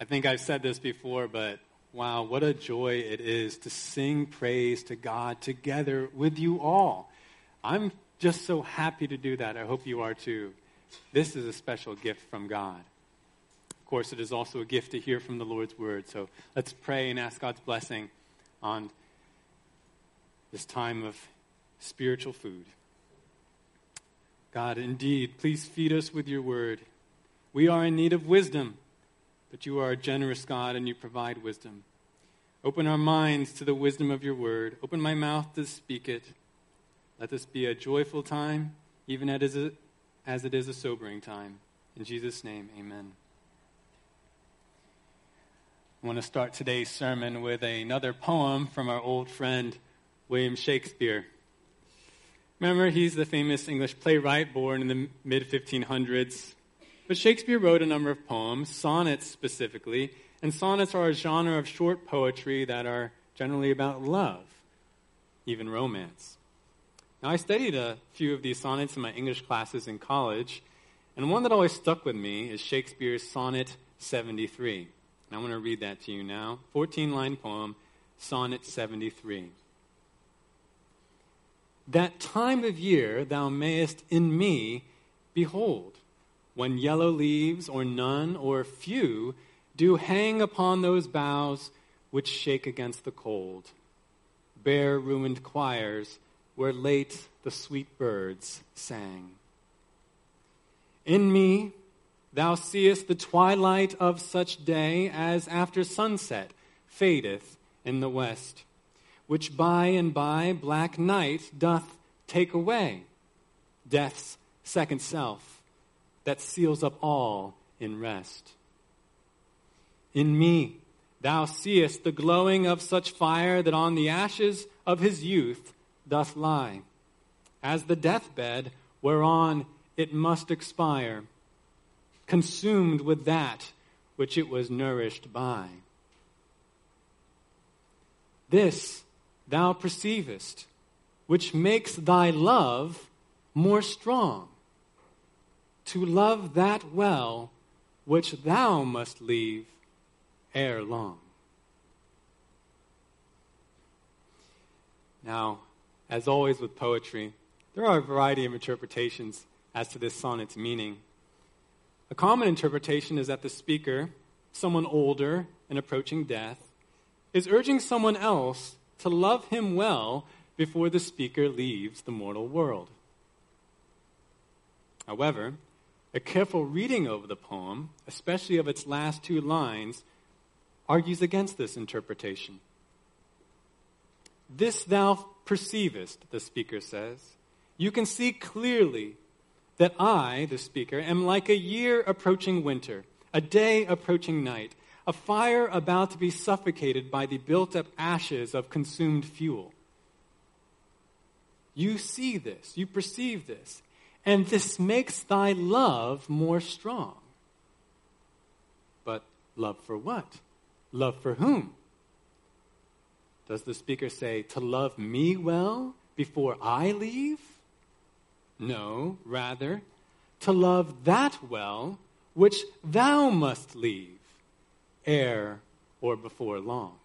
I think I've said this before, but wow, what a joy it is to sing praise to God together with you all. I'm just so happy to do that. I hope you are too. This is a special gift from God. Of course, it is also a gift to hear from the Lord's word. So let's pray and ask God's blessing on this time of spiritual food. God, indeed, please feed us with your word. We are in need of wisdom, but you are a generous God and you provide wisdom. Open our minds to the wisdom of your word. Open my mouth to speak it. Let this be a joyful time, even as it is a sobering time. In Jesus' name, amen. I want to start today's sermon with another poem from our old friend, William Shakespeare. Remember, he's the famous English playwright born in the mid-1500s. But Shakespeare wrote a number of poems, sonnets specifically, and sonnets are a genre of short poetry that are generally about love, even romance. Now, I studied a few of these sonnets in my English classes in college, and one that always stuck with me is Shakespeare's Sonnet 73. And I want to read that to you now. 14-line poem, Sonnet 73. That time of year thou mayest in me behold, when yellow leaves or none or few do hang upon those boughs which shake against the cold, bare ruined choirs where late the sweet birds sang. In me thou seest the twilight of such day as after sunset fadeth in the west, which by and by black night doth take away, death's second self, that seals up all in rest. In me thou seest the glowing of such fire that on the ashes of his youth doth lie, as the deathbed whereon it must expire, consumed with that which it was nourished by. This thou perceivest, which makes thy love more strong, to love that well which thou must leave ere long. Now, as always with poetry, there are a variety of interpretations as to this sonnet's meaning. A common interpretation is that the speaker, someone older and approaching death, is urging someone else to love him well before the speaker leaves the mortal world. However, a careful reading of the poem, especially of its last two lines, argues against this interpretation. This thou perceivest, the speaker says. You can see clearly that I, the speaker, am like a year approaching winter, a day approaching night, a fire about to be suffocated by the built-up ashes of consumed fuel. You see this, you perceive this. And this makes thy love more strong. But love for what? Love for whom? Does the speaker say, to love me well before I leave? No, rather, to love that well which thou must leave, ere or before long.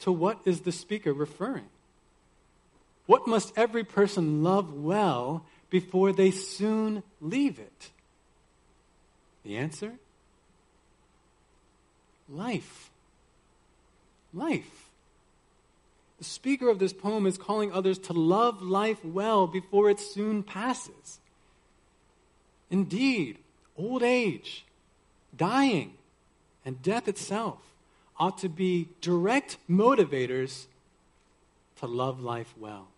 To what is the speaker referring? What must every person love well before they soon leave it? The answer? Life. Life. The speaker of this poem is calling others to love life well before it soon passes. Indeed, old age, dying, and death itself ought to be direct motivators to love life well.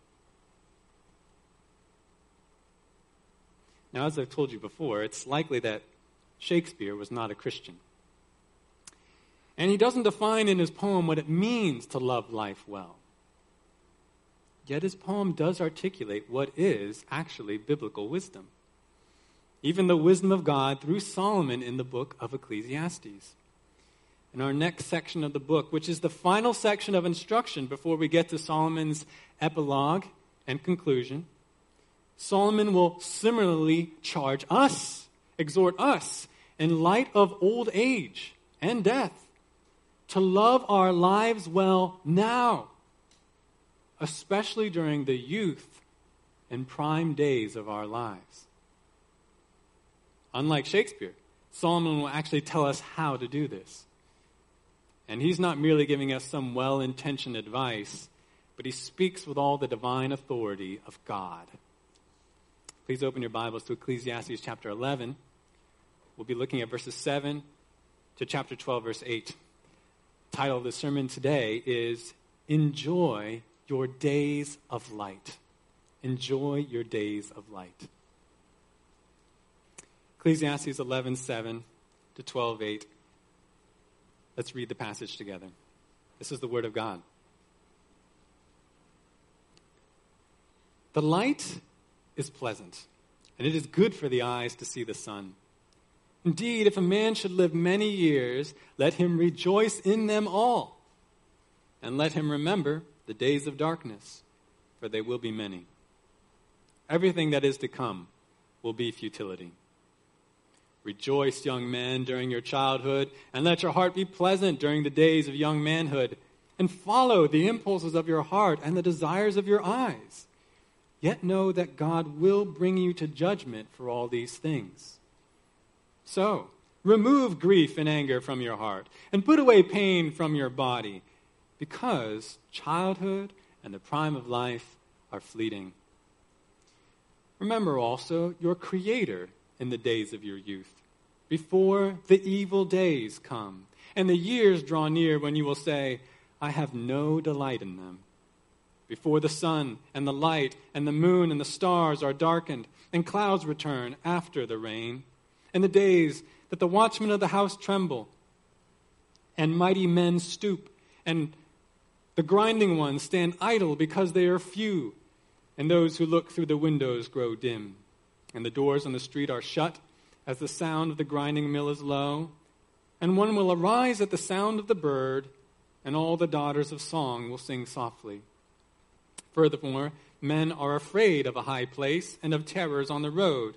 Now, as I've told you before, it's likely that Shakespeare was not a Christian. And he doesn't define in his poem what it means to love life well. Yet his poem does articulate what is actually biblical wisdom. Even the wisdom of God through Solomon in the book of Ecclesiastes. In our next section of the book, which is the final section of instruction before we get to Solomon's epilogue and conclusion, Solomon will similarly charge us exhort us, in light of old age and death, to love our lives well now, especially during the youth and prime days of our lives. Unlike Shakespeare, Solomon will actually tell us how to do this. And he's not merely giving us some well-intentioned advice, but he speaks with all the divine authority of God. Please open your Bibles to Ecclesiastes chapter 11. We'll be looking at verses 7 to chapter 12, verse 8. The title of the sermon today is, Enjoy Your Days of Light. Enjoy your days of light. Ecclesiastes 11:7 to 12:8. Let's read the passage together. This is the word of God. The light is pleasant, and it is good for the eyes to see the sun. Indeed, if a man should live many years, let him rejoice in them all, and let him remember the days of darkness, for they will be many. Everything that is to come will be futility. Rejoice, young men, during your childhood, and let your heart be pleasant during the days of young manhood, and follow the impulses of your heart and the desires of your eyes. Yet know that God will bring you to judgment for all these things. So, remove grief and anger from your heart, and put away pain from your body, because childhood and the prime of life are fleeting. Remember also your Creator in the days of your youth, before the evil days come, and the years draw near when you will say, I have no delight in them. Before the sun and the light and the moon and the stars are darkened, and clouds return after the rain, and the days that the watchmen of the house tremble, and mighty men stoop, and the grinding ones stand idle because they are few, and those who look through the windows grow dim, and the doors on the street are shut, as the sound of the grinding mill is low, and one will arise at the sound of the bird, and all the daughters of song will sing softly. Furthermore, men are afraid of a high place and of terrors on the road.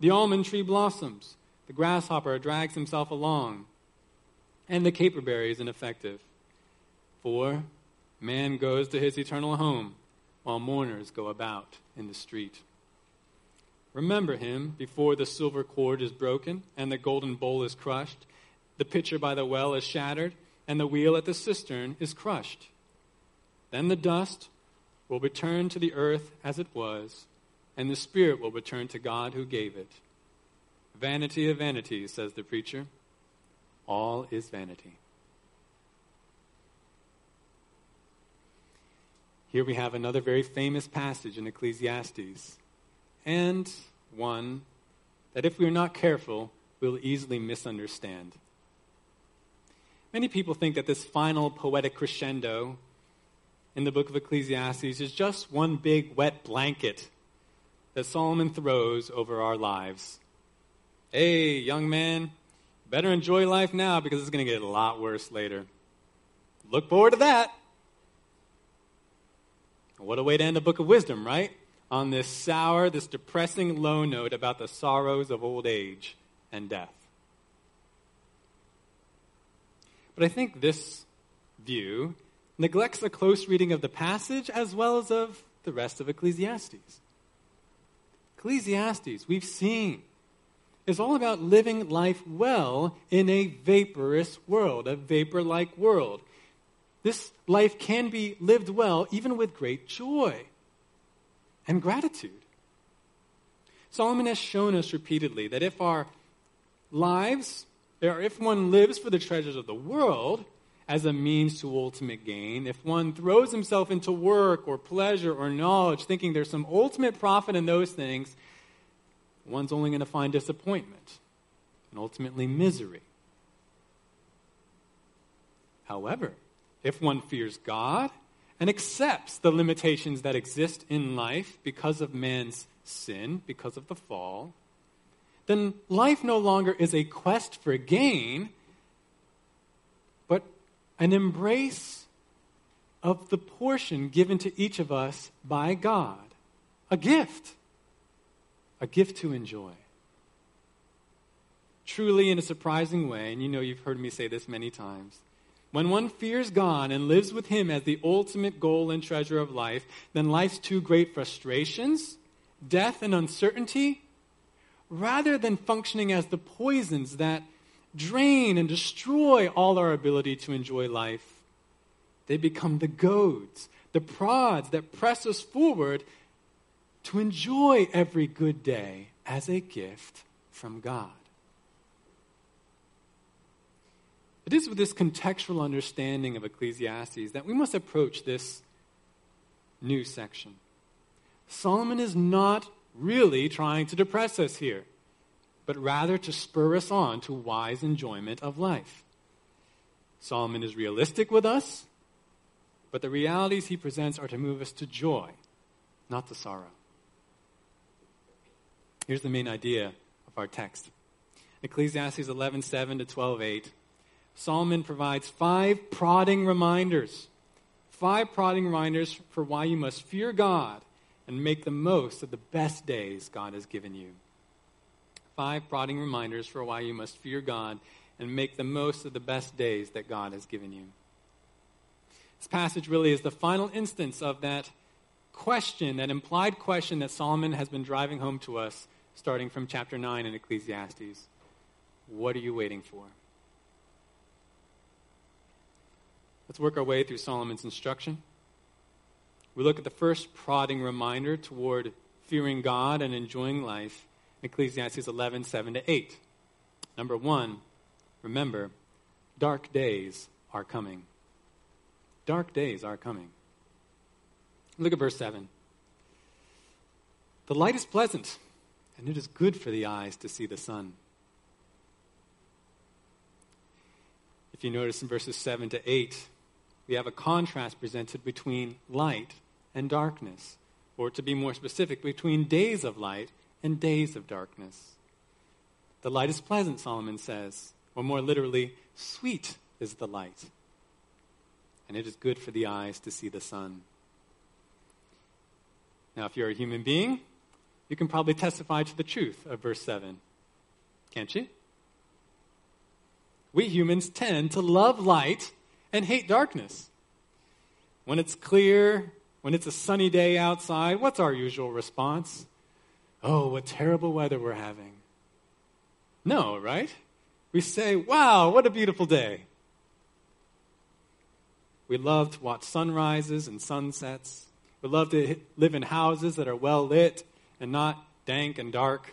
The almond tree blossoms, the grasshopper drags himself along, and the caperberry is ineffective. For man goes to his eternal home, while mourners go about in the street. Remember him before the silver cord is broken, and the golden bowl is crushed, the pitcher by the well is shattered, and the wheel at the cistern is crushed. Then the dust will return to the earth as it was, and the spirit will return to God who gave it. Vanity of vanities, says the preacher. All is vanity. Here we have another very famous passage in Ecclesiastes, and one that if we are not careful, we'll easily misunderstand. Many people think that this final poetic crescendo in the book of Ecclesiastes is just one big wet blanket that Solomon throws over our lives. Hey, young man, better enjoy life now because it's going to get a lot worse later. Look forward to that. What a way to end a book of wisdom, right? On this sour, this depressing low note about the sorrows of old age and death. But I think this view neglects a close reading of the passage as well as of the rest of Ecclesiastes. Ecclesiastes, we've seen, is all about living life well in a vaporous world, a vapor-like world. This life can be lived well even with great joy and gratitude. Solomon has shown us repeatedly that if our lives, or if one lives for the treasures of the world, as a means to ultimate gain, if one throws himself into work or pleasure or knowledge, thinking there's some ultimate profit in those things, one's only going to find disappointment and ultimately misery. However, if one fears God and accepts the limitations that exist in life because of man's sin, because of the fall, then life no longer is a quest for gain, but an embrace of the portion given to each of us by God. A gift to enjoy. Truly, in a surprising way, and you know you've heard me say this many times, when one fears God and lives with him as the ultimate goal and treasure of life, then life's two great frustrations, death and uncertainty, rather than functioning as the poisons that drain and destroy all our ability to enjoy life, they become the goads, the prods that press us forward to enjoy every good day as a gift from God. It is with this contextual understanding of Ecclesiastes that we must approach this new section. Solomon is not really trying to depress us here, but rather to spur us on to wise enjoyment of life. Solomon is realistic with us, but the realities he presents are to move us to joy, not to sorrow. Here's the main idea of our text. Ecclesiastes 11:7 to 12:8. Solomon provides five prodding reminders for why you must fear God and make the most of the best days God has given you. Five prodding reminders for why you must fear God and make the most of the best days that God has given you. This passage really is the final instance of that question, that implied question that Solomon has been driving home to us starting from chapter 9 in Ecclesiastes. What are you waiting for? Let's work our way through Solomon's instruction. We look at the first prodding reminder toward fearing God and enjoying life, Ecclesiastes 11:7-8. Number one, remember, dark days are coming. Dark days are coming. Look at verse 7. The light is pleasant, and it is good for the eyes to see the sun. If you notice in verses 7-8, we have a contrast presented between light and darkness, or to be more specific, between days of light and days of darkness. The light is pleasant, Solomon says, or more literally, sweet is the light, and it is good for the eyes to see the sun. Now, if you're a human being, you can probably testify to the truth of verse 7, can't you? We humans tend to love light and hate darkness. When it's clear, when it's a sunny day outside, what's our usual response? Oh, what terrible weather we're having. No, right? We say, wow, what a beautiful day. We love to watch sunrises and sunsets. We love to live in houses that are well lit and not dank and dark.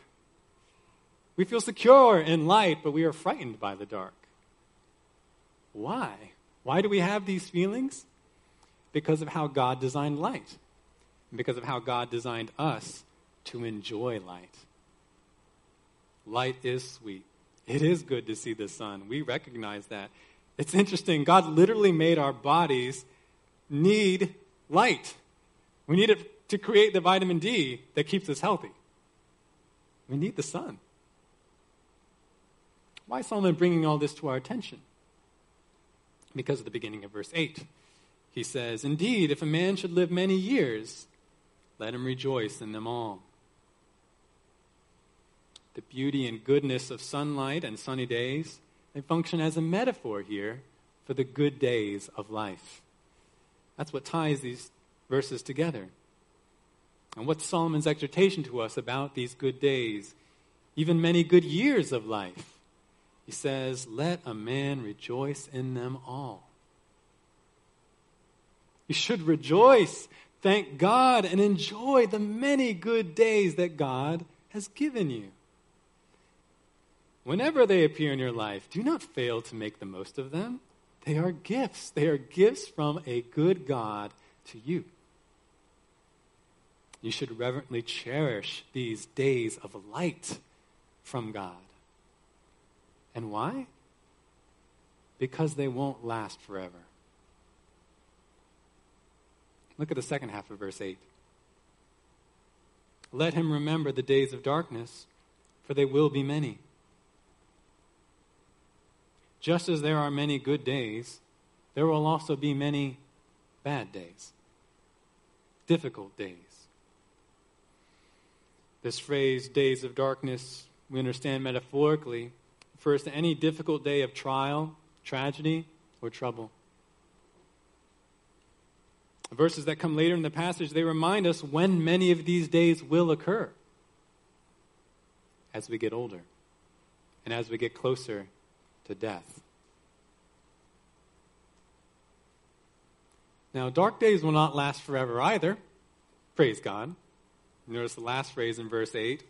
We feel secure in light, but we are frightened by the dark. Why? Why do we have these feelings? Because of how God designed light, and because of how God designed us to enjoy light. Light is sweet. It is good to see the sun. We recognize that. It's interesting. God literally made our bodies need light. We need it to create the vitamin D that keeps us healthy. We need the sun. Why is Solomon bringing all this to our attention? Because of the beginning of verse 8. He says, indeed, if a man should live many years, let him rejoice in them all. The beauty and goodness of sunlight and sunny days, they function as a metaphor here for the good days of life. That's what ties these verses together. And what's Solomon's exhortation to us about these good days, even many good years of life? He says, let a man rejoice in them all. You should rejoice, thank God, and enjoy the many good days that God has given you. Whenever they appear in your life, do not fail to make the most of them. They are gifts. They are gifts from a good God to you. You should reverently cherish these days of light from God. And why? Because they won't last forever. Look at the second half of verse 8. Let him remember the days of darkness, for they will be many. Just as there are many good days, there will also be many bad days, difficult days. This phrase, days of darkness, we understand metaphorically First, any difficult day of trial, tragedy, or trouble. The verses that come later in the passage, they remind us when many of these days will occur as we get older and as we get closer to death. Now, dark days will not last forever either. Praise God. Notice the last phrase in verse 8.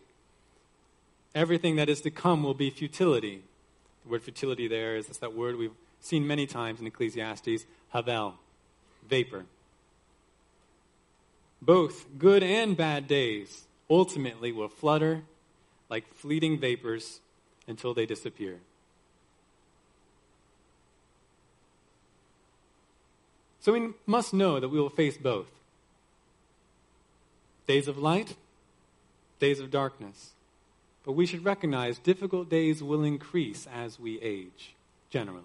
Everything that is to come will be futility. The word futility there is that word we've seen many times in Ecclesiastes, havel, vapor. Both good and bad days ultimately will flutter like fleeting vapors until they disappear. So we must know that we will face both. Days of light, days of darkness. But we should recognize difficult days will increase as we age, generally.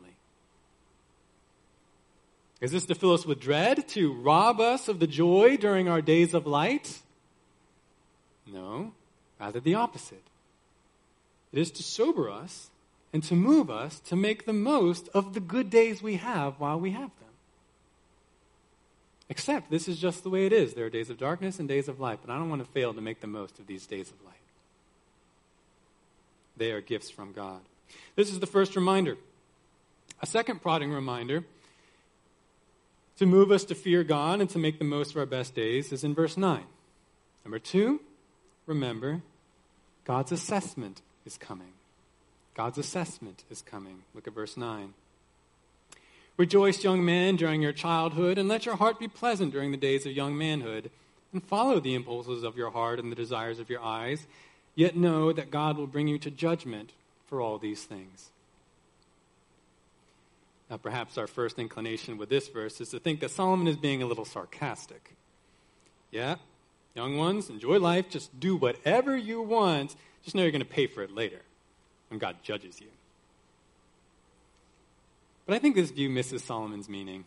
Is this to fill us with dread, to rob us of the joy during our days of light? No, rather the opposite. It is to sober us and to move us to make the most of the good days we have while we have them. Except this is just the way it is. There are days of darkness and days of light, but I don't want to fail to make the most of these days of light. They are gifts from God. This is the first reminder. A second prodding reminder to move us to fear God and to make the most of our best days is in verse 9. Number 2, remember, God's assessment is coming. God's assessment is coming. Look at verse 9. Rejoice, young man, during your childhood, and let your heart be pleasant during the days of young manhood, and follow the impulses of your heart and the desires of your eyes. Yet know that God will bring you to judgment for all these things. Now, perhaps our first inclination with this verse is to think that Solomon is being a little sarcastic. Yeah, young ones, enjoy life. Just do whatever you want. Just know you're going to pay for it later when God judges you. But I think this view misses Solomon's meaning.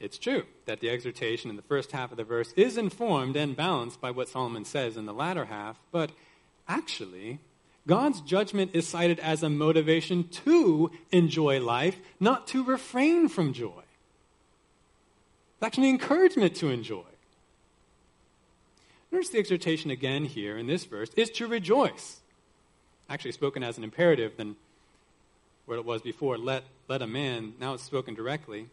It's true that the exhortation in the first half of the verse is informed and balanced by what Solomon says in the latter half, but actually, God's judgment is cited as a motivation to enjoy life, not to refrain from joy. It's actually an encouragement to enjoy. Notice the exhortation again here in this verse is to rejoice. Actually spoken as an imperative than what it was before, let a man, now it's spoken directly.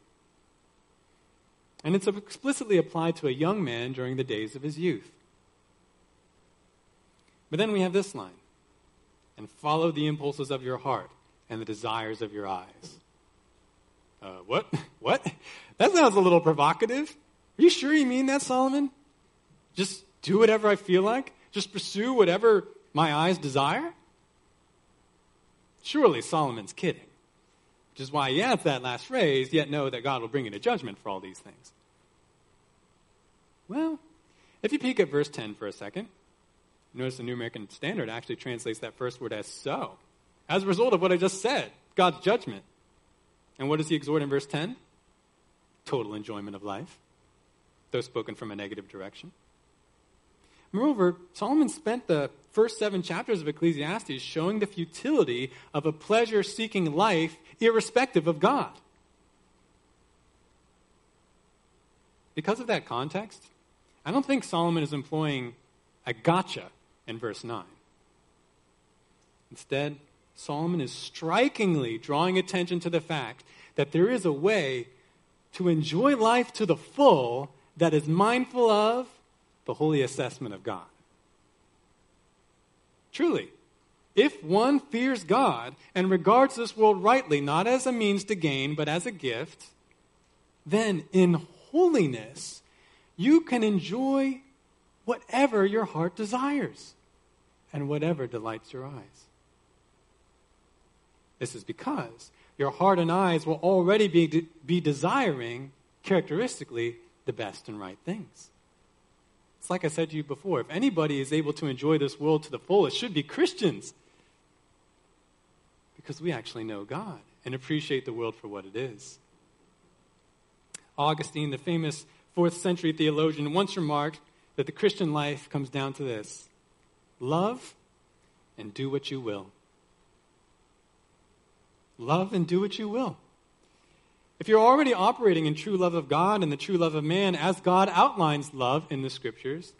And it's explicitly applied to a young man during the days of his youth. But then we have this line. And follow the impulses of your heart and the desires of your eyes. What? What? That sounds a little provocative. Are you sure you mean that, Solomon? Just do whatever I feel like? Just pursue whatever my eyes desire? Surely Solomon's kidding. Which is why he adds that last phrase, yet know that God will bring you to judgment for all these things. Well, if you peek at verse 10 for a second, notice the New American Standard actually translates that first word as so. As a result of what I just said, God's judgment. And what does he exhort in verse 10? Total enjoyment of life, though spoken from a negative direction. Moreover, Solomon spent the first 7 chapters of Ecclesiastes showing the futility of a pleasure-seeking life irrespective of God. Because of that context, I don't think Solomon is employing a gotcha in verse 9. Instead, Solomon is strikingly drawing attention to the fact that there is a way to enjoy life to the full that is mindful of the holy assessment of God. Truly, if one fears God and regards this world rightly, not as a means to gain, but as a gift, then in holiness, you can enjoy whatever your heart desires and whatever delights your eyes. This is because your heart and eyes will already be desiring, characteristically, the best and right things. It's like I said to you before, if anybody is able to enjoy this world to the full, it should be Christians. Because we actually know God and appreciate the world for what it is. Augustine, the famous 4th century theologian, once remarked that the Christian life comes down to this: love and do what you will. Love and do what you will. If you're already operating in true love of God and the true love of man, as God outlines love in the Scriptures,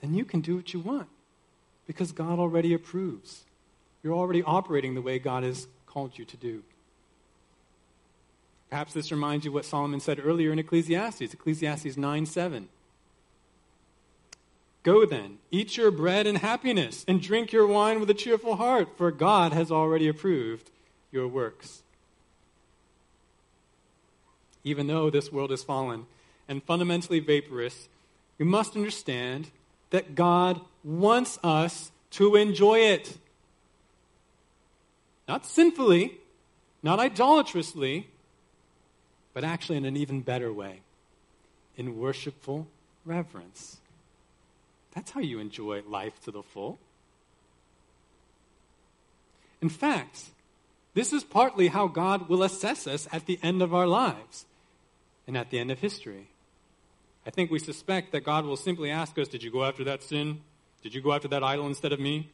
then you can do what you want because God already approves. You're already operating the way God has called you to do. Perhaps this reminds you what Solomon said earlier in Ecclesiastes, Ecclesiastes 9:7. Go then, eat your bread in happiness and drink your wine with a cheerful heart, for God has already approved your works. Even though this world is fallen and fundamentally vaporous, we must understand that God wants us to enjoy it. Not sinfully, not idolatrously, but actually in an even better way, in worshipful reverence. That's how you enjoy life to the full. In fact, this is partly how God will assess us at the end of our lives and at the end of history. I think we suspect that God will simply ask us, did you go after that sin? Did you go after that idol instead of me?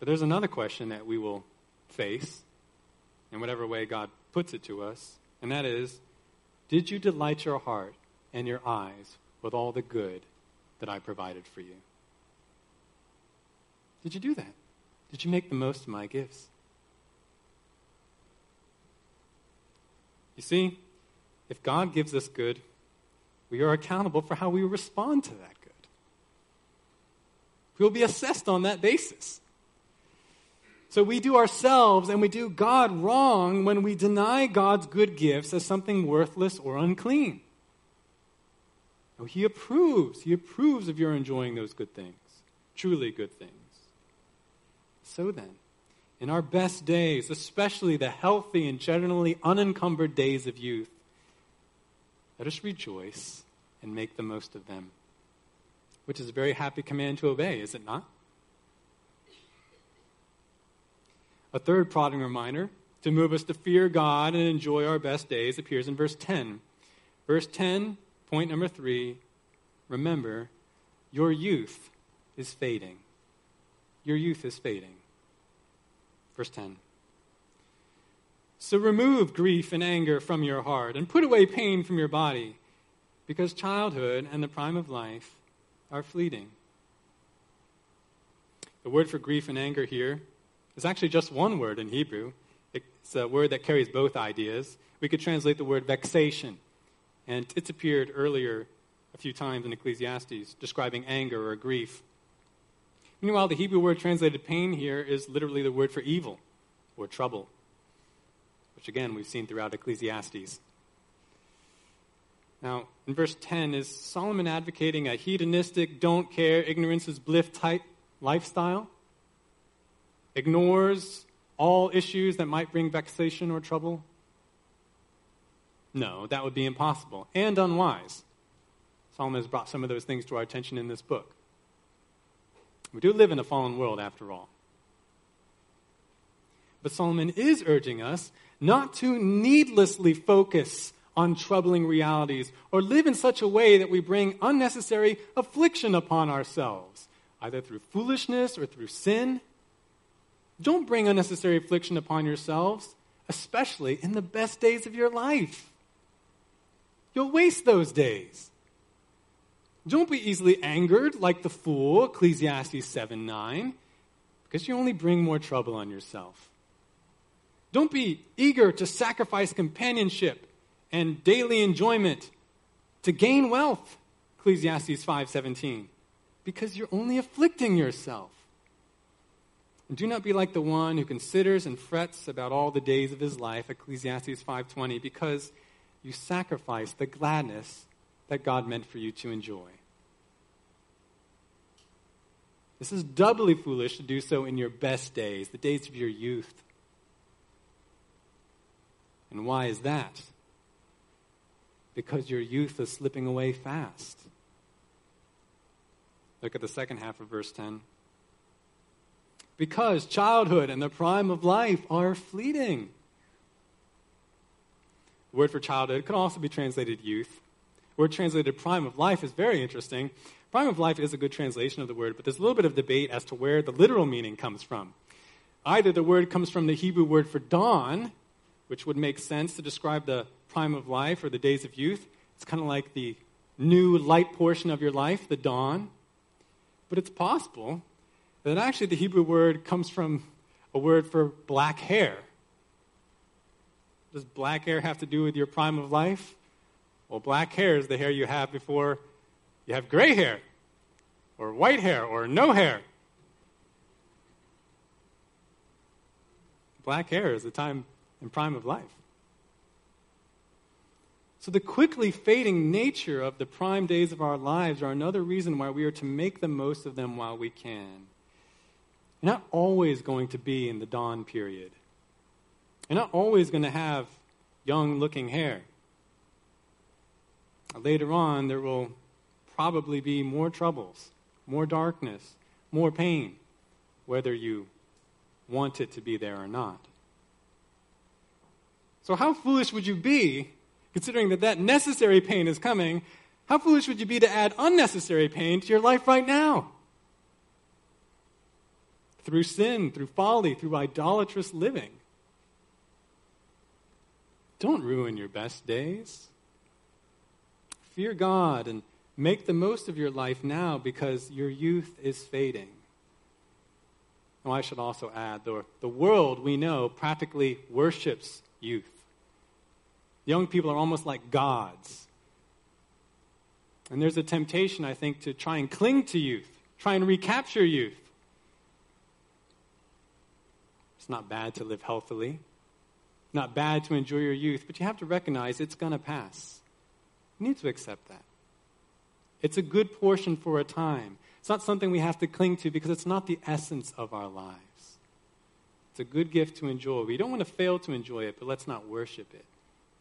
But there's another question that we will face in whatever way God puts it to us, and that is, did you delight your heart and your eyes with all the good that I provided for you? Did you do that? Did you make the most of my gifts? You see, if God gives us good, we are accountable for how we respond to that good. We'll be assessed on that basis. So we do ourselves and we do God wrong when we deny God's good gifts as something worthless or unclean. No, he approves. He approves of your enjoying those good things, truly good things. So then, in our best days, especially the healthy and generally unencumbered days of youth, let us rejoice and make the most of them, which is a very happy command to obey, is it not? A third prodding reminder to move us to fear God and enjoy our best days appears in verse 10. Verse 10, point number 3, remember, your youth is fading. Your youth is fading. Verse 10. So remove grief and anger from your heart and put away pain from your body, because childhood and the prime of life are fleeting. The word for grief and anger here is actually just one word in Hebrew. It's a word that carries both ideas. We could translate the word vexation, and it's appeared earlier a few times in Ecclesiastes, describing anger or grief. Meanwhile, the Hebrew word translated pain here is literally the word for evil or trouble, which again we've seen throughout Ecclesiastes. Now, in verse 10, is Solomon advocating a hedonistic, don't care, ignorance is bliss type lifestyle? Ignores all issues that might bring vexation or trouble? No, that would be impossible and unwise. Solomon has brought some of those things to our attention in this book. We do live in a fallen world, after all. But Solomon is urging us not to needlessly focus on troubling realities or live in such a way that we bring unnecessary affliction upon ourselves, either through foolishness or through sin. Don't bring unnecessary affliction upon yourselves, especially in the best days of your life. You'll waste those days. Don't be easily angered like the fool, Ecclesiastes 7:9, because you only bring more trouble on yourself. Don't be eager to sacrifice companionship and daily enjoyment to gain wealth, Ecclesiastes 5:17, because you're only afflicting yourself. And do not be like the one who considers and frets about all the days of his life, Ecclesiastes 5:20, because you sacrifice the gladness that God meant for you to enjoy. This is doubly foolish to do so in your best days, the days of your youth. And why is that? Because your youth is slipping away fast. Look at the second half of verse 10. Because childhood and the prime of life are fleeting. The word for childhood could also be translated youth. The word translated prime of life is very interesting. Prime of life is a good translation of the word, but there's a little bit of debate as to where the literal meaning comes from. Either the word comes from the Hebrew word for dawn, which would make sense to describe the prime of life or the days of youth. It's kind of like the new light portion of your life, the dawn. But it's possible that actually the Hebrew word comes from a word for black hair. Does black hair have to do with your prime of life? Well, black hair is the hair you have before you have gray hair, or white hair, or no hair. Black hair is the time and prime of life. So the quickly fading nature of the prime days of our lives are another reason why we are to make the most of them while we can. You're not always going to be in the dawn period. You're not always going to have young-looking hair. Later on, there will probably be more troubles, more darkness, more pain, whether you want it to be there or not. So how foolish would you be, considering that that necessary pain is coming, how foolish would you be to add unnecessary pain to your life right now? Through sin, through folly, through idolatrous living. Don't ruin your best days. Fear God and make the most of your life now because your youth is fading. Now, I should also add, the world, we know, practically worships youth. Young people are almost like gods. And there's a temptation, I think, to try and cling to youth, try and recapture youth. It's not bad to live healthily, not bad to enjoy your youth, but you have to recognize it's going to pass. You need to accept that. It's a good portion for a time. It's not something we have to cling to because it's not the essence of our lives. It's a good gift to enjoy. We don't want to fail to enjoy it, but let's not worship it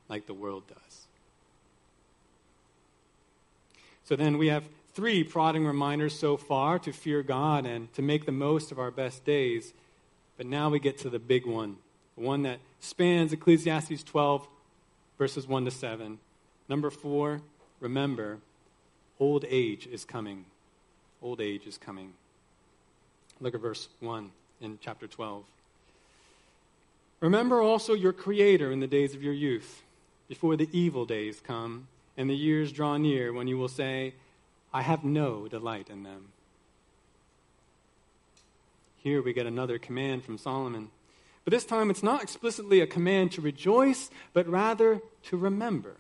like the world does. So then we have three prodding reminders so far to fear God and to make the most of our best days. But now we get to the big one, the one that spans Ecclesiastes 12, verses 1 to 7. Number 4, remember, old age is coming. Old age is coming. Look at verse 1 in chapter 12. Remember also your Creator in the days of your youth, before the evil days come and the years draw near when you will say, I have no delight in them. Here we get another command from Solomon. But this time it's not explicitly a command to rejoice, but rather to remember.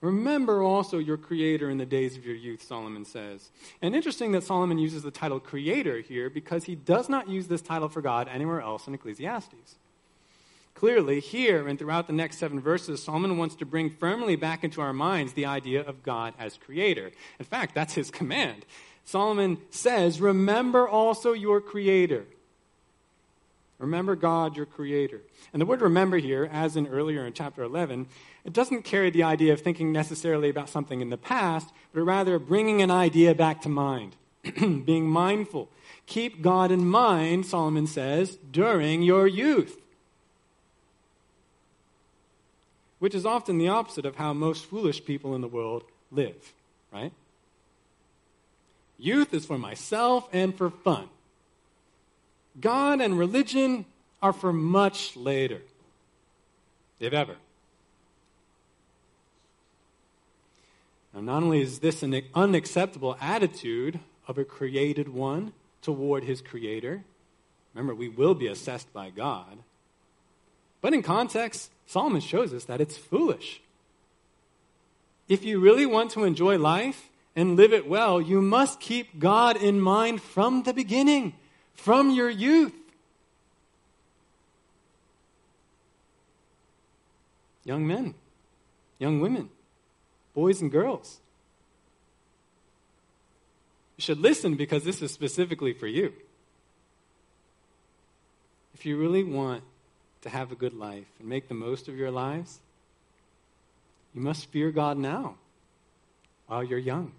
Remember also your Creator in the days of your youth, Solomon says. And interesting that Solomon uses the title Creator here because he does not use this title for God anywhere else in Ecclesiastes. Clearly, here and throughout the next 7 verses, Solomon wants to bring firmly back into our minds the idea of God as Creator. In fact, that's his command. Solomon says, remember also your Creator. Remember God, your Creator. And the word remember here, as in earlier in chapter 11, it doesn't carry the idea of thinking necessarily about something in the past, but rather bringing an idea back to mind, being mindful. Keep God in mind, Solomon says, during your youth, which is often the opposite of how most foolish people in the world live, right? Youth is for myself and for fun. God and religion are for much later, if ever. Now, not only is this an unacceptable attitude of a created one toward his Creator, remember, we will be assessed by God, but in context, Solomon shows us that it's foolish. If you really want to enjoy life and live it well, you must keep God in mind from the beginning. From your youth. Young men, young women, boys and girls. You should listen because this is specifically for you. If you really want to have a good life and make the most of your lives, you must fear God now while you're young.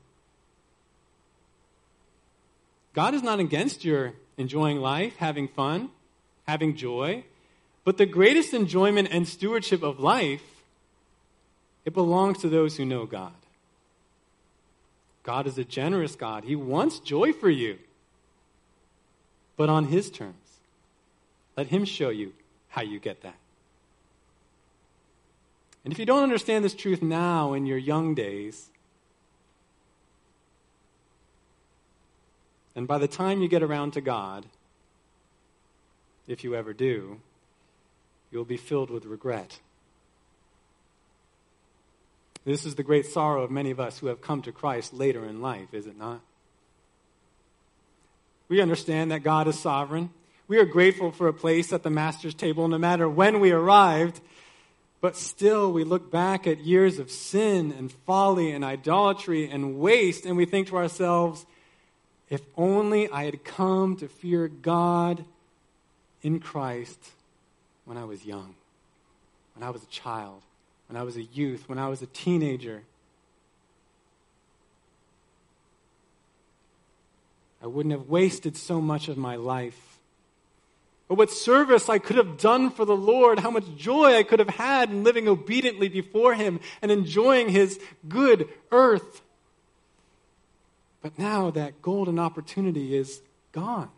God is not against your enjoying life, having fun, having joy. But the greatest enjoyment and stewardship of life, it belongs to those who know God. God is a generous God. He wants joy for you, but on his terms. Let him show you how you get that. And if you don't understand this truth now in your young days, then by the time you get around to God, if you ever do, you'll be filled with regret. This is the great sorrow of many of us who have come to Christ later in life, is it not? We understand that God is sovereign. We are grateful for a place at the Master's table no matter when we arrived. But still, we look back at years of sin and folly and idolatry and waste, and we think to ourselves, if only I had come to fear God in Christ when I was young, when I was a child, when I was a youth, when I was a teenager, I wouldn't have wasted so much of my life. But what service I could have done for the Lord, how much joy I could have had in living obediently before him and enjoying his good earth. But now that golden opportunity is gone.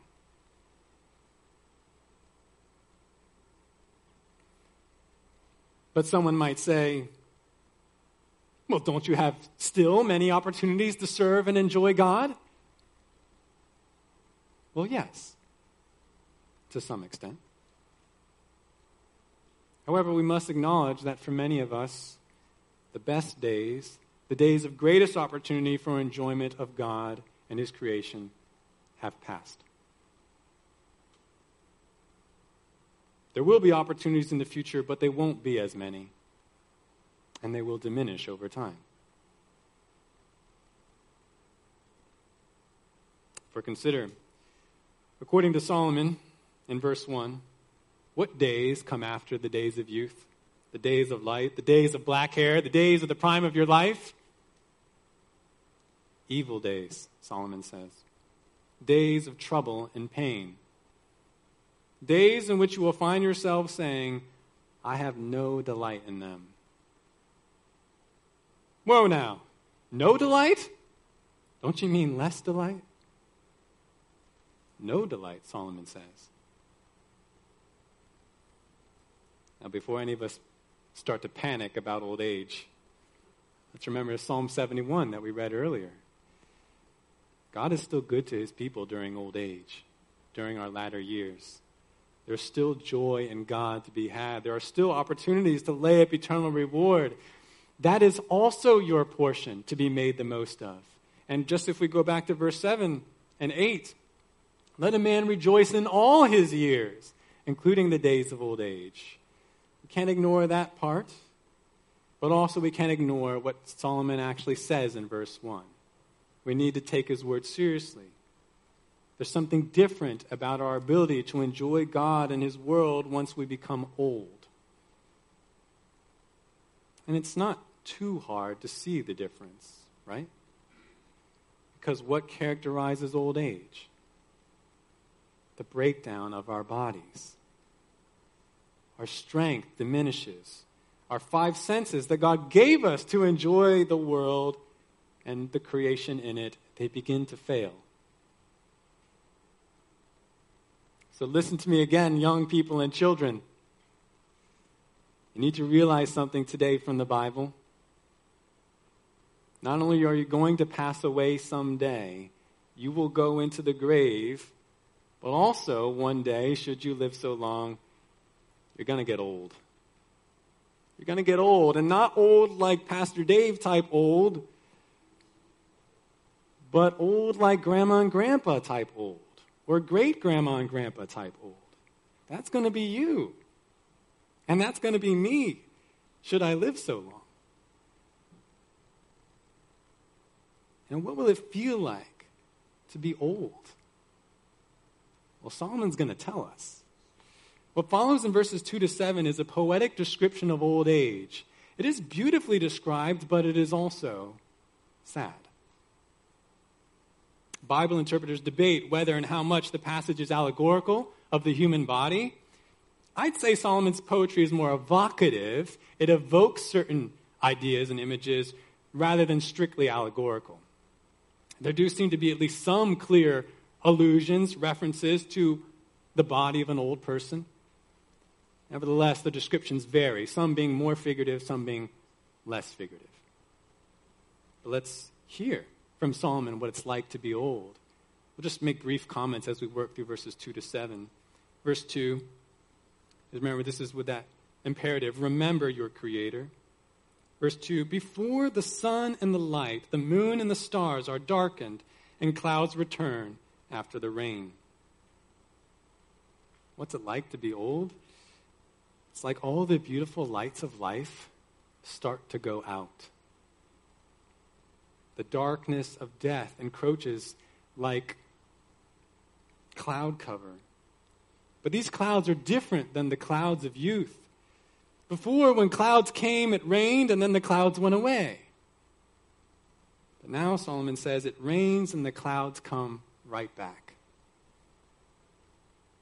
But someone might say, well, don't you have still many opportunities to serve and enjoy God? Well, yes. To some extent. However, we must acknowledge that for many of us, the best days, the days of greatest opportunity for enjoyment of God and his creation, have passed. There will be opportunities in the future, but they won't be as many, and they will diminish over time. For consider, according to Solomon, in verse 1, what days come after the days of youth, the days of light, the days of black hair, the days of the prime of your life? Evil days, Solomon says. Days of trouble and pain. Days in which you will find yourself saying, I have no delight in them. Whoa now, no delight? Don't you mean less delight? No delight, Solomon says. Now, before any of us start to panic about old age, let's remember Psalm 71 that we read earlier. God is still good to his people during old age, during our latter years. There's still joy in God to be had. There are still opportunities to lay up eternal reward. That is also your portion to be made the most of. And just if we go back to verse 7 and 8, let a man rejoice in all his years, including the days of old age. We can't ignore that part, but also we can't ignore what Solomon actually says in verse 1. We need to take his word seriously. There's something different about our ability to enjoy God and his world once we become old. And it's not too hard to see the difference, right? Because what characterizes old age? The breakdown of our bodies. Our strength diminishes. Our five senses that God gave us to enjoy the world and the creation in it, they begin to fail. So listen to me again, young people and children. You need to realize something today from the Bible. Not only are you going to pass away someday, you will go into the grave, but also one day, should you live so long, you're going to get old. You're going to get old, and not old like Pastor Dave type old, but old like Grandma and Grandpa type old, or great-grandma and grandpa type old. That's going to be you, and that's going to be me, should I live so long. And what will it feel like to be old? Well, Solomon's going to tell us. What follows in verses 2 to 7 is a poetic description of old age. It is beautifully described, but it is also sad. Bible interpreters debate whether and how much the passage is allegorical of the human body. I'd say Solomon's poetry is more evocative. It evokes certain ideas and images rather than strictly allegorical. There do seem to be at least some clear allusions, references to the body of an old person. Nevertheless, the descriptions vary, some being more figurative, some being less figurative. But let's hear from Solomon what it's like to be old. We'll just make brief comments as we work through verses 2 to 7. Verse 2, remember, this is with that imperative, remember your Creator. Verse 2, before the sun and the light, the moon and the stars are darkened, and clouds return after the rain. What's it like to be old? It's like all the beautiful lights of life start to go out. The darkness of death encroaches like cloud cover. But these clouds are different than the clouds of youth. Before, when clouds came, it rained, and then the clouds went away. But now, Solomon says, it rains and the clouds come right back.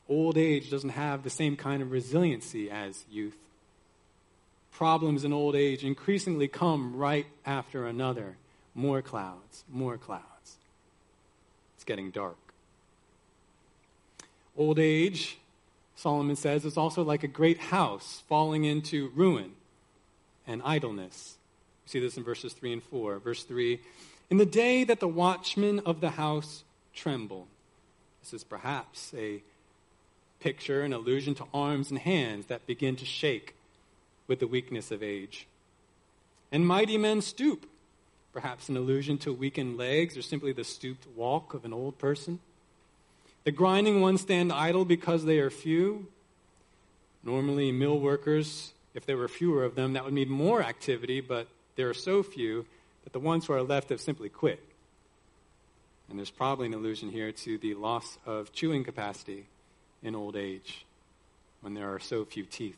Old age doesn't have the same kind of resiliency as youth. Problems in old age increasingly come right after another. More clouds, more clouds. It's getting dark. Old age, Solomon says, is also like a great house falling into ruin and idleness. You see this in verses 3 and 4. Verse 3, in the day that the watchmen of the house tremble. This is perhaps a picture, an allusion to arms and hands that begin to shake with the weakness of age. And mighty men stoop. Perhaps an allusion to weakened legs or simply the stooped walk of an old person. The grinding ones stand idle because they are few. Normally, mill workers, if there were fewer of them, that would need more activity, but there are so few that the ones who are left have simply quit. And there's probably an allusion here to the loss of chewing capacity in old age when there are so few teeth.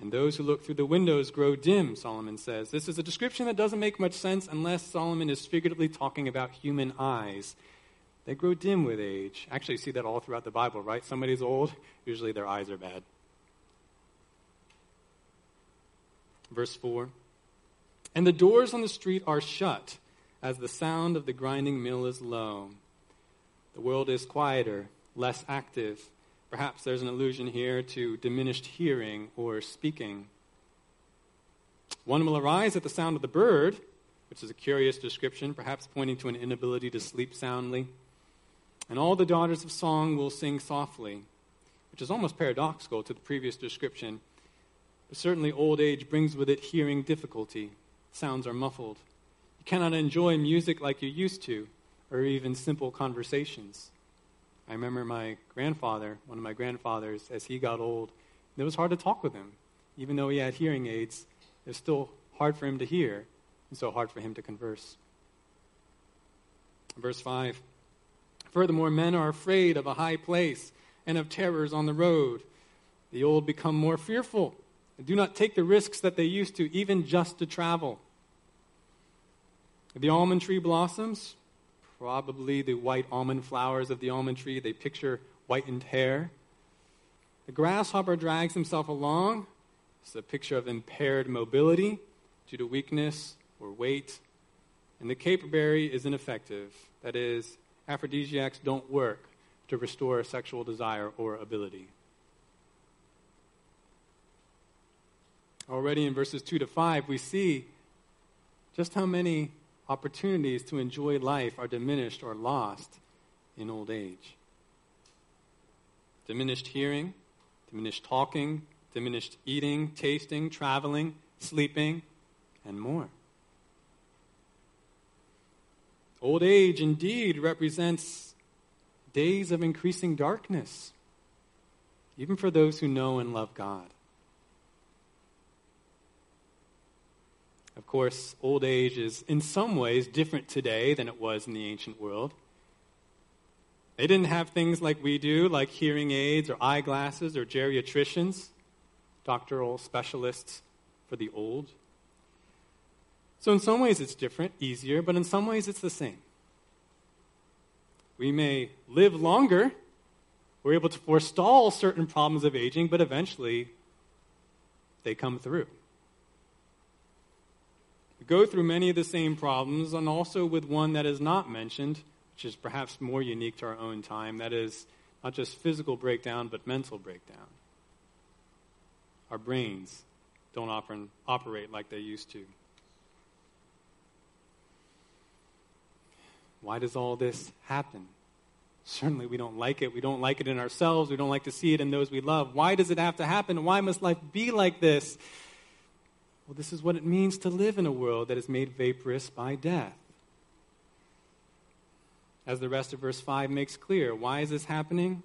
And those who look through the windows grow dim, Solomon says. This is a description that doesn't make much sense unless Solomon is figuratively talking about human eyes. They grow dim with age. Actually, you see that all throughout the Bible, right? Somebody's old, usually their eyes are bad. Verse 4, and the doors on the street are shut as the sound of the grinding mill is low. The world is quieter, less active. Perhaps there's an allusion here to diminished hearing or speaking. One will arise at the sound of the bird, which is a curious description, perhaps pointing to an inability to sleep soundly. And all the daughters of song will sing softly, which is almost paradoxical to the previous description. But certainly old age brings with it hearing difficulty. Sounds are muffled. You cannot enjoy music like you used to, or even simple conversations. I remember my grandfather, one of my grandfathers, as he got old, it was hard to talk with him. Even though he had hearing aids, it was still hard for him to hear, and so hard for him to converse. Verse 5, furthermore, men are afraid of a high place and of terrors on the road. The old become more fearful and do not take the risks that they used to, even just to travel. The almond tree blossoms. Probably the white almond flowers of the almond tree. They picture whitened hair. The grasshopper drags himself along. It's a picture of impaired mobility due to weakness or weight. And the caperberry is ineffective. That is, aphrodisiacs don't work to restore sexual desire or ability. Already in verses 2 to 5, we see just how many opportunities to enjoy life are diminished or lost in old age. Diminished hearing, diminished talking, diminished eating, tasting, traveling, sleeping, and more. Old age indeed represents days of increasing darkness, even for those who know and love God. Of course, old age is in some ways different today than it was in the ancient world. They didn't have things like we do, like hearing aids or eyeglasses or geriatricians, doctoral specialists for the old. So in some ways it's different, easier, but in some ways it's the same. We may live longer, we're able to forestall certain problems of aging, but eventually they come through. Go through many of the same problems, and also with one that is not mentioned, which is perhaps more unique to our own time. That is not just physical breakdown, but mental breakdown. Our brains don't often operate like they used to. Why does all this happen? Certainly we don't like it. We don't like it in ourselves. We don't like to see it in those we love. Why does it have to happen? Why must life be like this? Well, this is what it means to live in a world that is made vaporous by death. As the rest of verse 5 makes clear, why is this happening?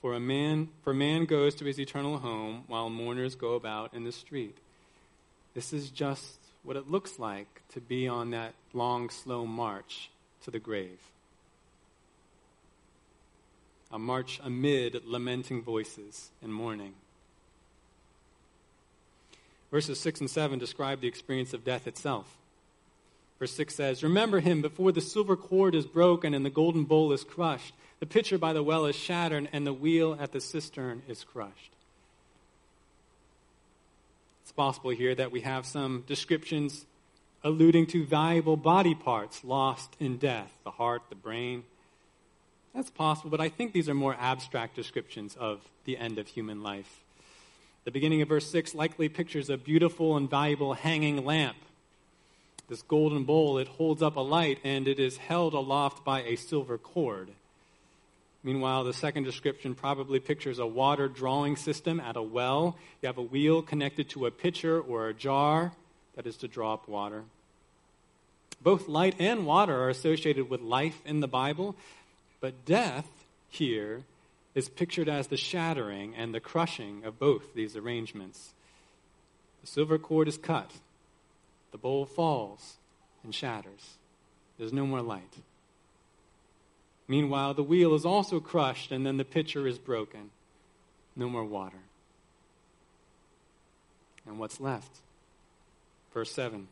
For man goes to his eternal home while mourners go about in the street. This is just what it looks like to be on that long, slow march to the grave. A march amid lamenting voices and mourning. Verses 6 and 7 describe the experience of death itself. Verse 6 says, "Remember him before the silver cord is broken and the golden bowl is crushed. The pitcher by the well is shattered and the wheel at the cistern is crushed." It's possible here that we have some descriptions alluding to valuable body parts lost in death, the heart, the brain. That's possible, but I think these are more abstract descriptions of the end of human life. The beginning of verse 6 likely pictures a beautiful and valuable hanging lamp. This golden bowl, it holds up a light, and it is held aloft by a silver cord. Meanwhile, the second description probably pictures a water drawing system at a well. You have a wheel connected to a pitcher or a jar that is to draw up water. Both light and water are associated with life in the Bible, but death here is pictured as the shattering and the crushing of both these arrangements. The silver cord is cut. The bowl falls and shatters. There's no more light. Meanwhile, the wheel is also crushed, and then the pitcher is broken. No more water. And what's left? Verse 7.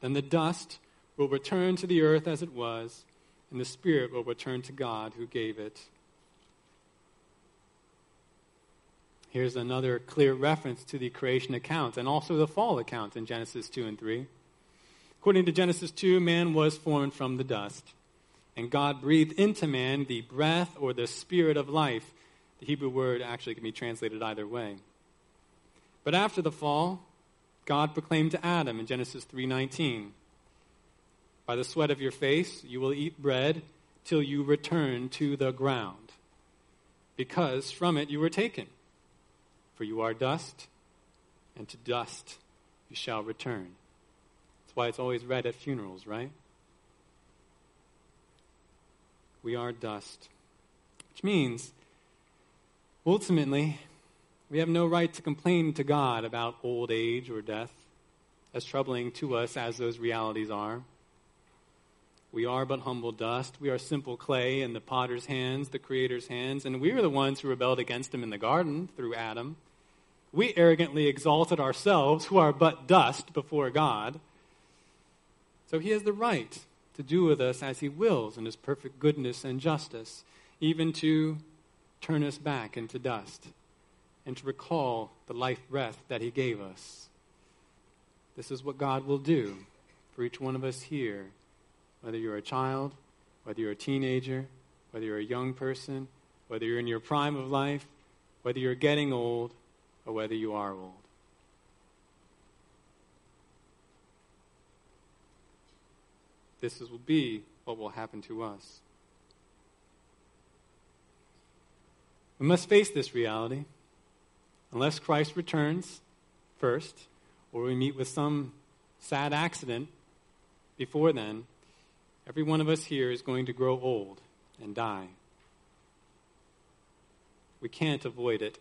"Then the dust will return to the earth as it was, and the spirit will return to God who gave it." Here's another clear reference to the creation account and also the fall account in Genesis 2 and 3. According to Genesis 2, man was formed from the dust. And God breathed into man the breath or the spirit of life. The Hebrew word actually can be translated either way. But after the fall, God proclaimed to Adam in Genesis 3:19, "By the sweat of your face you will eat bread till you return to the ground, because from it you were taken. For you are dust, and to dust you shall return." That's why it's always read at funerals, right? We are dust, which means, ultimately, we have no right to complain to God about old age or death, as troubling to us as those realities are. We are but humble dust. We are simple clay in the potter's hands, the creator's hands, and we are the ones who rebelled against him in the garden through Adam. We arrogantly exalted ourselves, who are but dust before God. So he has the right to do with us as he wills in his perfect goodness and justice, even to turn us back into dust and to recall the life breath that he gave us. This is what God will do for each one of us here, whether you're a child, whether you're a teenager, whether you're a young person, whether you're in your prime of life, whether you're getting old, or whether you are old. This will be what will happen to us. We must face this reality. Unless Christ returns first, or we meet with some sad accident before then, every one of us here is going to grow old and die. We can't avoid it,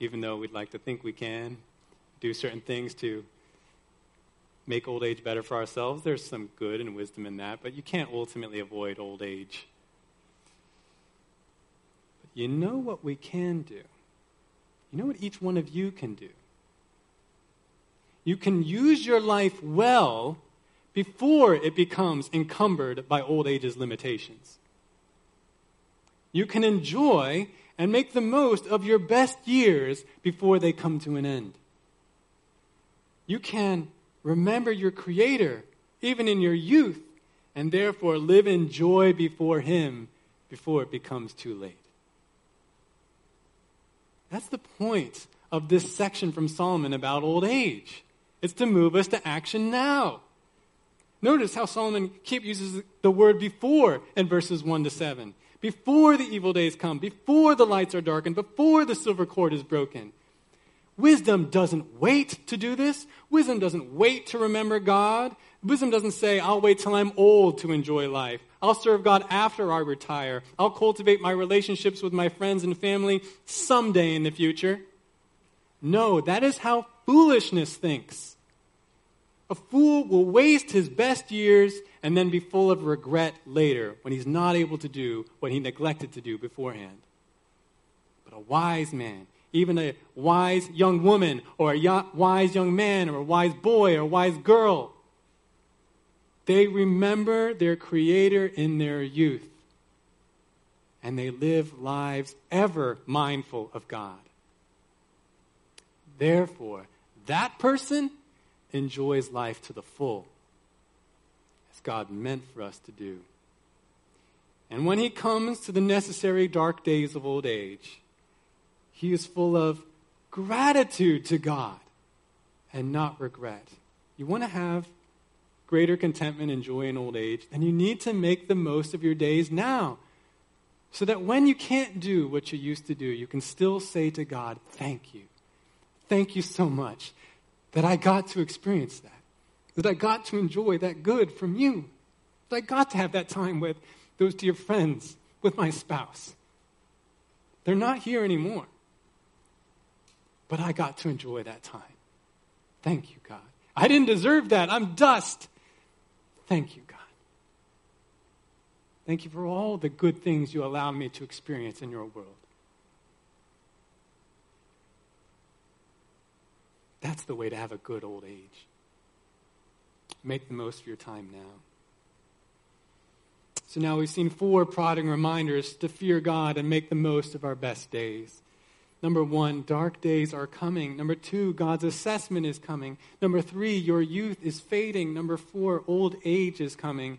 even though we'd like to think we can do certain things to make old age better for ourselves. There's some good and wisdom in that, but you can't ultimately avoid old age. But you know what we can do? You know what each one of you can do? You can use your life well before it becomes encumbered by old age's limitations. You can enjoy and make the most of your best years before they come to an end. You can remember your Creator, even in your youth, and therefore live in joy before him before it becomes too late. That's the point of this section from Solomon about old age. It's to move us to action now. Notice how Solomon uses the word before in verses 1 to 7. Before the evil days come, before the lights are darkened, before the silver cord is broken. Wisdom doesn't wait to do this. Wisdom doesn't wait to remember God. Wisdom doesn't say, I'll wait till I'm old to enjoy life. I'll serve God after I retire. I'll cultivate my relationships with my friends and family someday in the future. No, that is how foolishness thinks. A fool will waste his best years and then be full of regret later when he's not able to do what he neglected to do beforehand. But a wise man, even a wise young woman or a wise young man or a wise boy or a wise girl, they remember their Creator in their youth, and they live lives ever mindful of God. Therefore, that person enjoys life to the full, as God meant for us to do. And when he comes to the necessary dark days of old age, he is full of gratitude to God and not regret. You want to have greater contentment and joy in old age, then you need to make the most of your days now so that when you can't do what you used to do, you can still say to God, thank you. Thank you so much that I got to experience that I got to enjoy that good from you, that I got to have that time with those dear friends, with my spouse. They're not here anymore. But I got to enjoy that time. Thank you, God. I didn't deserve that. I'm dust. Thank you, God. Thank you for all the good things you allow me to experience in your world. That's the way to have a good old age. Make the most of your time now. So now we've seen four prodding reminders to fear God and make the most of our best days. Number one, dark days are coming. Number two, God's assessment is coming. Number three, your youth is fading. Number four, old age is coming.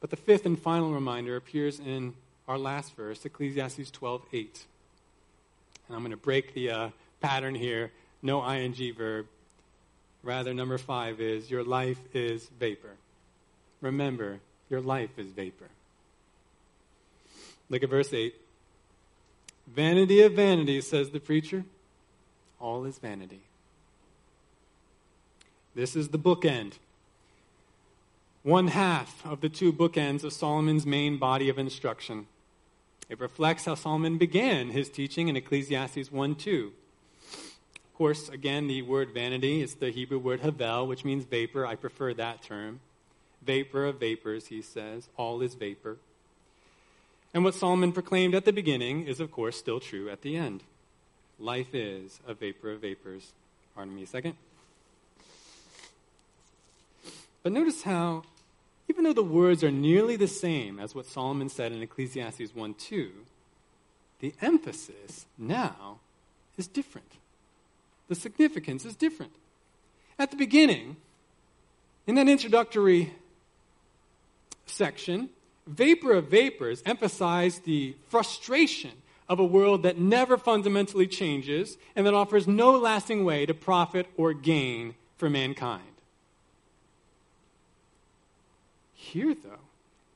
But the fifth and final reminder appears in our last verse, Ecclesiastes 12:8. And I'm going to break the pattern here. No ing verb. Rather, number five is, your life is vapor. Remember, your life is vapor. Look at verse 8. Vanity of vanities, says the preacher. All is vanity. This is the bookend. One half of the two bookends of Solomon's main body of instruction. It reflects how Solomon began his teaching in Ecclesiastes 1:2. Of course, again, the word vanity is the Hebrew word havel, which means vapor. I prefer that term. Vapor of vapors, he says. All is vapor. And what Solomon proclaimed at the beginning is, of course, still true at the end. Life is a vapor of vapors. Pardon me a second. But notice how, even though the words are nearly the same as what Solomon said in Ecclesiastes 1:2, the emphasis now is different. The significance is different. At the beginning, in that introductory section, vapor of vapors emphasized the frustration of a world that never fundamentally changes and that offers no lasting way to profit or gain for mankind. Here, though,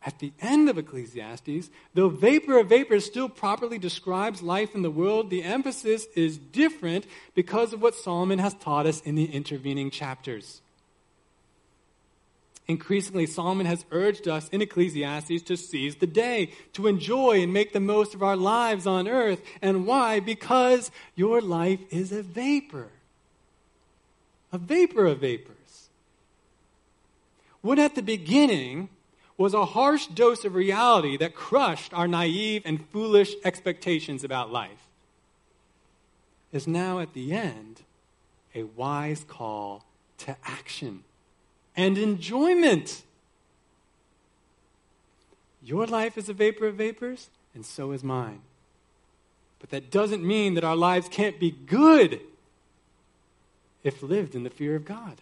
at the end of Ecclesiastes, though vapor of vapors still properly describes life in the world, the emphasis is different because of what Solomon has taught us in the intervening chapters. Increasingly, Solomon has urged us in Ecclesiastes to seize the day, to enjoy and make the most of our lives on earth. And why? Because your life is a vapor. A vapor of vapors. What at the beginning was a harsh dose of reality that crushed our naive and foolish expectations about life is now at the end a wise call to action and enjoyment. Your life is a vapor of vapors, and so is mine. But that doesn't mean that our lives can't be good if lived in the fear of God.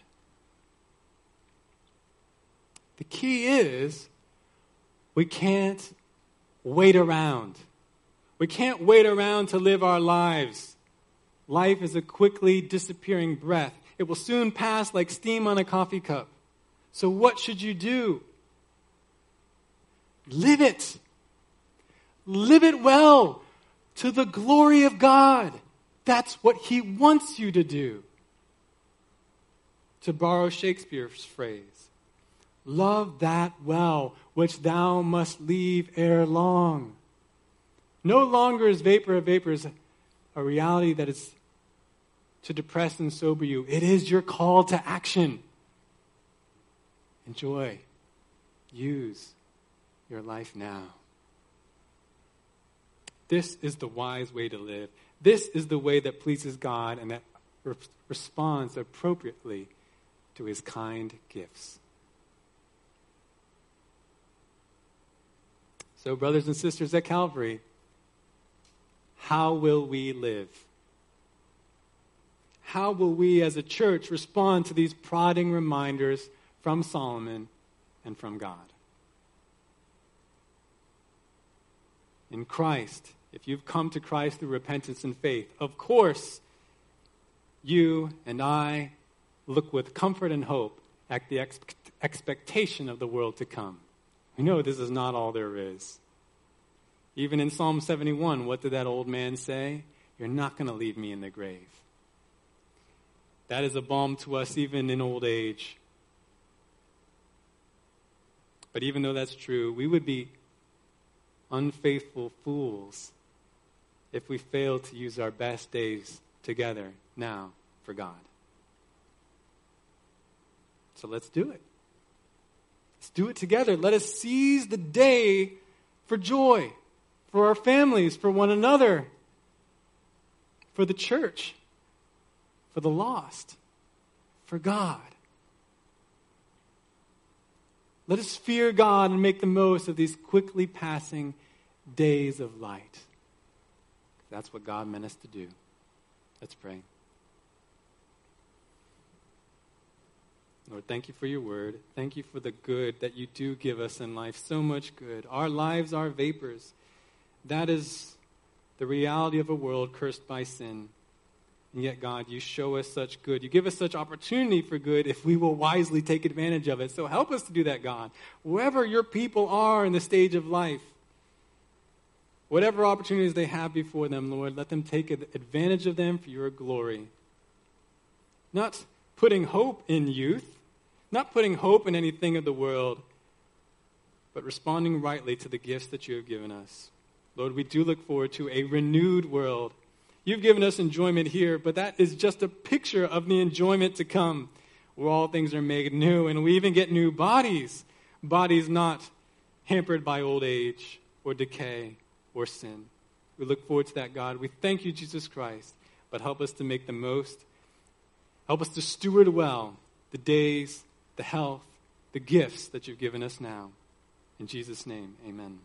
The key is we can't wait around. We can't wait around to live our lives. Life is a quickly disappearing breath. It will soon pass like steam on a coffee cup. So what should you do? Live it. Live it well to the glory of God. That's what he wants you to do. To borrow Shakespeare's phrase, love that well which thou must leave ere long. No longer is vapor of vapors a reality that is to depress and sober you. It is your call to action. Enjoy. Use your life now. This is the wise way to live. This is the way that pleases God and that responds appropriately to his kind gifts. So, brothers and sisters at Calvary, how will we live? How will we as a church respond to these prodding reminders from Solomon and from God? In Christ, if you've come to Christ through repentance and faith, of course, you and I look with comfort and hope at the expectation of the world to come. We know this is not all there is. Even in Psalm 71, what did that old man say? You're not going to leave me in the grave. That is a balm to us even in old age. But even though that's true, we would be unfaithful fools if we fail to use our best days together now for God. So let's do it. Let's do it together. Let us seize the day for joy, for our families, for one another, for the church, for the lost, for God. Let us fear God and make the most of these quickly passing days of light. That's what God meant us to do. Let's pray. Lord, thank you for your word. Thank you for the good that you do give us in life. So much good. Our lives are vapors. That is the reality of a world cursed by sin. And yet, God, you show us such good. You give us such opportunity for good if we will wisely take advantage of it. So help us to do that, God. Wherever your people are in the stage of life, whatever opportunities they have before them, Lord, let them take advantage of them for your glory. Not putting hope in youth, not putting hope in anything of the world, but responding rightly to the gifts that you have given us. Lord, we do look forward to a renewed world. You've given us enjoyment here, but that is just a picture of the enjoyment to come, where all things are made new, and we even get new bodies, bodies not hampered by old age or decay or sin. We look forward to that, God. We thank you, Jesus Christ, but help us to make the most. Help us to steward well the days, the health, the gifts that you've given us now. In Jesus' name, amen.